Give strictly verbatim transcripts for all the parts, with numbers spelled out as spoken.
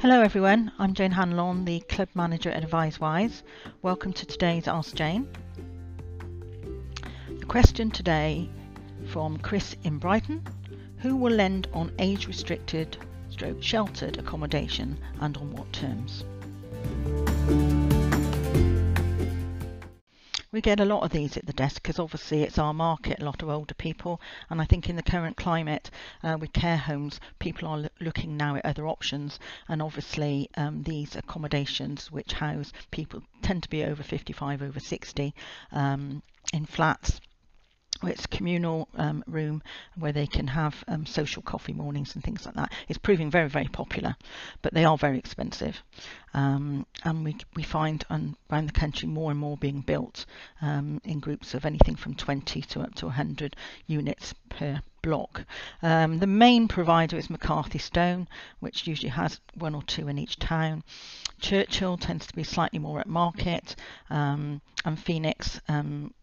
Hello everyone, I'm Jane Hanlon, the Club Manager at AdviseWise. Welcome to today's Ask Jane. The question today from Chris in Brighton: who will lend on age restricted stroke sheltered accommodation and on what terms? We get a lot of these at the desk because obviously it's our market, a lot of older people, and I think in the current climate uh, with care homes, people are looking now at other options, and obviously um, these accommodations which house people tend to be over fifty-five, over sixty, um, in flats. It's a communal um, room where they can have um, social coffee mornings and things like that. It's proving very, very popular, but they are very expensive. Um, and we, we find on, around the country more and more being built um, in groups of anything from twenty to up to one hundred units per block. Um, the main provider is McCarthy Stone, which usually has one or two in each town. Churchill tends to be slightly more at market, um, and Phoenix, um,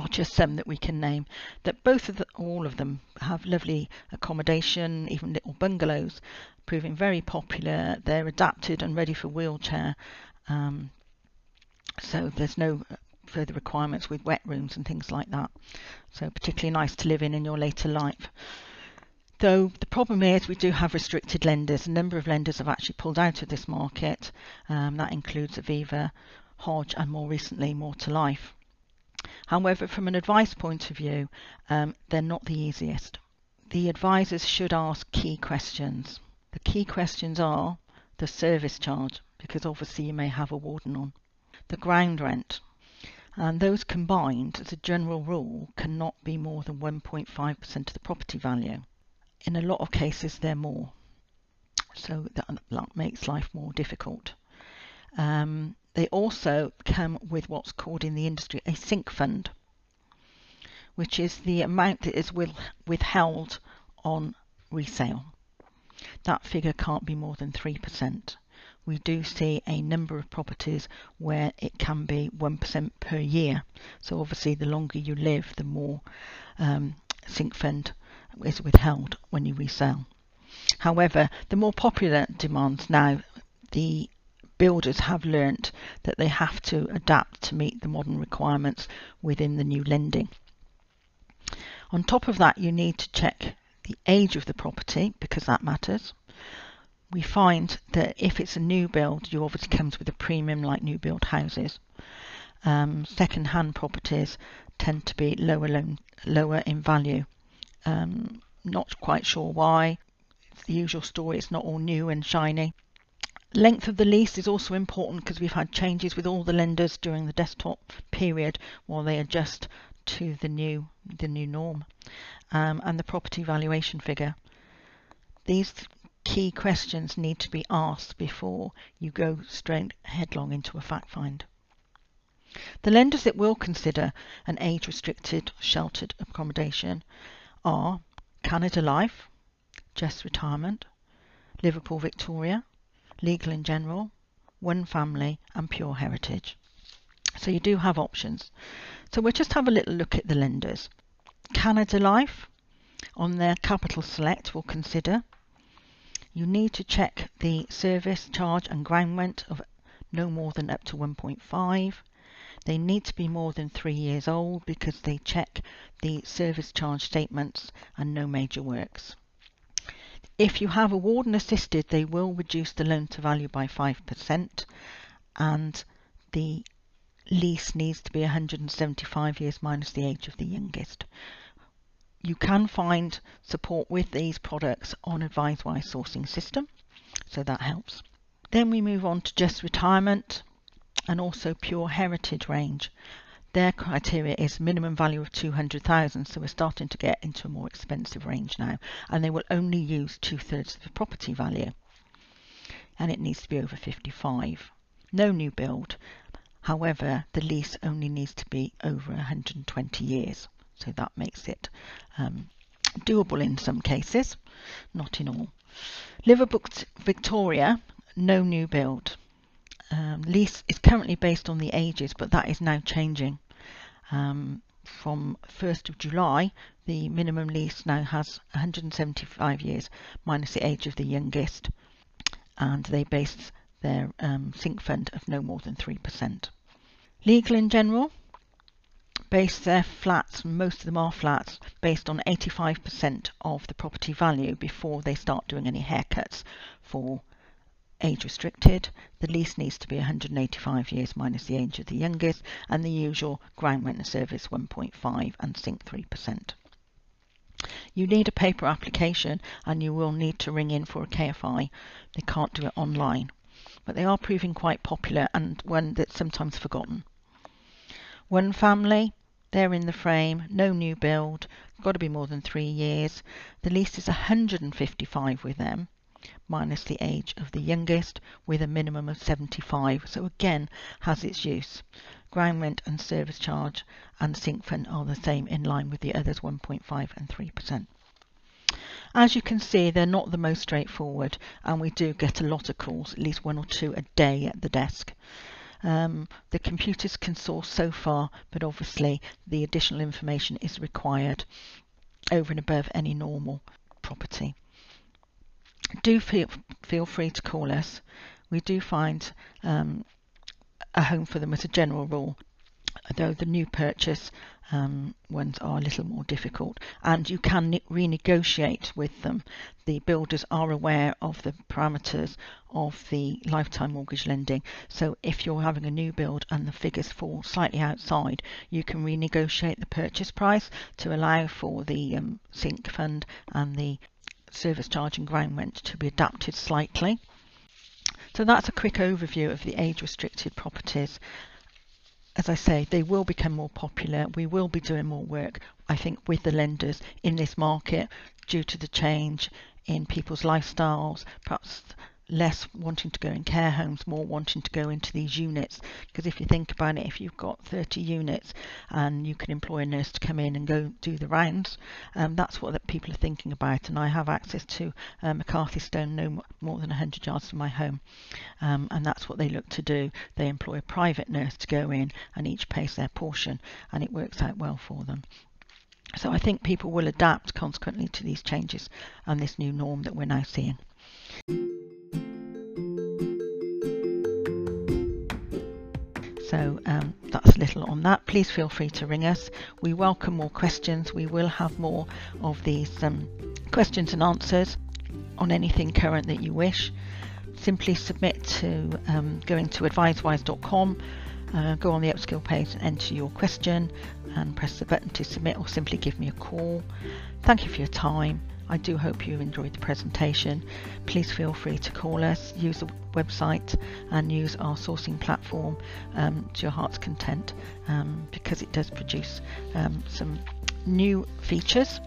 or just some that we can name, that both of the, all of them have lovely accommodation, even little bungalows, proving very popular. They're adapted and ready for wheelchair, um, so there's no further requirements with wet rooms and things like that, so particularly nice to live in in your later life. Though the problem is we do have restricted lenders. A number of lenders have actually pulled out of this market, um, that includes Aviva, Hodge, and more recently More to Life. However, from an advice point of view, um, they're not the easiest. The advisors should ask key questions. The key questions are the service charge, because obviously you may have a warden on, the ground rent, and those combined, as a general rule, cannot be more than one point five percent of the property value. In a lot of cases, they're more, so that, that makes life more difficult. Um, They also come with what's called in the industry a sink fund, which is the amount that is will, withheld on resale. That figure can't be more than three percent. We do see a number of properties where it can be one percent per year. So obviously the longer you live, the more um, sink fund is withheld when you resell. However, the more popular demands now, the builders have learnt that they have to adapt to meet the modern requirements within the new lending. On top of that, you need to check the age of the property, because that matters. We find that if it's a new build, you obviously comes with a premium, like new build houses. Um, second-hand properties tend to be lower, loan, lower in value. Um, not quite sure why. It's the usual story. It's not all new and shiny. Length of the lease is also important, because we've had changes with all the lenders during the desktop period while they adjust to the new the new norm, um, and the property valuation figure. These key questions need to be asked before you go straight headlong into a fact find. The lenders that will consider an age-restricted sheltered accommodation are Canada Life, Jess Retirement, Liverpool Victoria, Legal in General, One Family, and Pure Heritage. So you do have options. So we'll just have a little look at the lenders. Canada Life, on their Capital Select, will consider. You need to check the service charge and ground rent of no more than up to one point five. They need to be more than three years old, because they check the service charge statements and no major works. If you have a warden assisted, they will reduce the loan to value by five percent, and the lease needs to be one hundred seventy-five years minus the age of the youngest. You can find support with these products on AdviseWise sourcing system, so that helps. Then we move on to Just Retirement and also Pure Heritage range. Their criteria is minimum value of two hundred thousand, so we're starting to get into a more expensive range now, and they will only use two-thirds of the property value, and it needs to be over fifty-five. No new build, however the lease only needs to be over one hundred twenty years, so that makes it um, doable in some cases, not in all. Liverpool Victoria, no new build. Um, lease is currently based on the ages, but that is now changing. Um, from first of July, the minimum lease now has one hundred seventy-five years minus the age of the youngest, and they base their um, sink fund of no more than three percent. Legal in general base their flats, most of them are flats, based on eighty-five percent of the property value before they start doing any haircuts for age restricted. The lease needs to be one hundred eighty-five years minus the age of the youngest, and the usual ground rent and service one point five and sink three percent. You need a paper application and you will need to ring in for a K F I. They can't do it online, but they are proving quite popular and one that's sometimes forgotten. One family, they're in the frame, no new build, got to be more than three years. The lease is one hundred fifty-five with them, minus the age of the youngest, with a minimum of seventy-five, so again has its use. Ground rent and service charge and sink fund are the same, in line with the others, one point five and three percent. As you can see, they're not the most straightforward, and we do get a lot of calls, at least one or two a day at the desk. Um, the computers can source so far, but obviously the additional information is required over and above any normal property. Do feel, feel free to call us. We do find um, a home for them as a general rule, though the new purchase um, ones are a little more difficult, and you can renegotiate with them. The builders are aware of the parameters of the lifetime mortgage lending, so if you're having a new build and the figures fall slightly outside, you can renegotiate the purchase price to allow for the um, sink fund and the service charge and ground rent to be adapted slightly. So that's a quick overview of the age restricted properties. As I say, they will become more popular. We will be doing more work, I think, with the lenders in this market due to the change in people's lifestyles, perhaps less wanting to go in care homes, more wanting to go into these units. Because if you think about it, if you've got thirty units and you can employ a nurse to come in and go do the rounds, um, that's what that people are thinking about. And I have access to uh, McCarthy Stone no more than one hundred yards from my home, um, and that's what they look to do. They employ a private nurse to go in and each pays their portion, and it works out well for them. So I think people will adapt consequently to these changes and this new norm that we're now seeing. So um, that's little on that. Please feel free to ring us. We welcome more questions. We will have more of these um, questions and answers on anything current that you wish. Simply submit to um, going to advisewise dot com, uh, go on the upskill page and enter your question and press the button to submit, or simply give me a call. Thank you for your time. I do hope you enjoyed the presentation. Please feel free to call us, use the website and use our sourcing platform um, to your heart's content, um, because it does produce um, some new features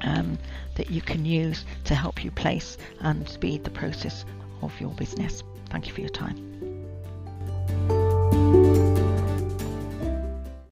um, that you can use to help you place and speed the process of your business. Thank you for your time.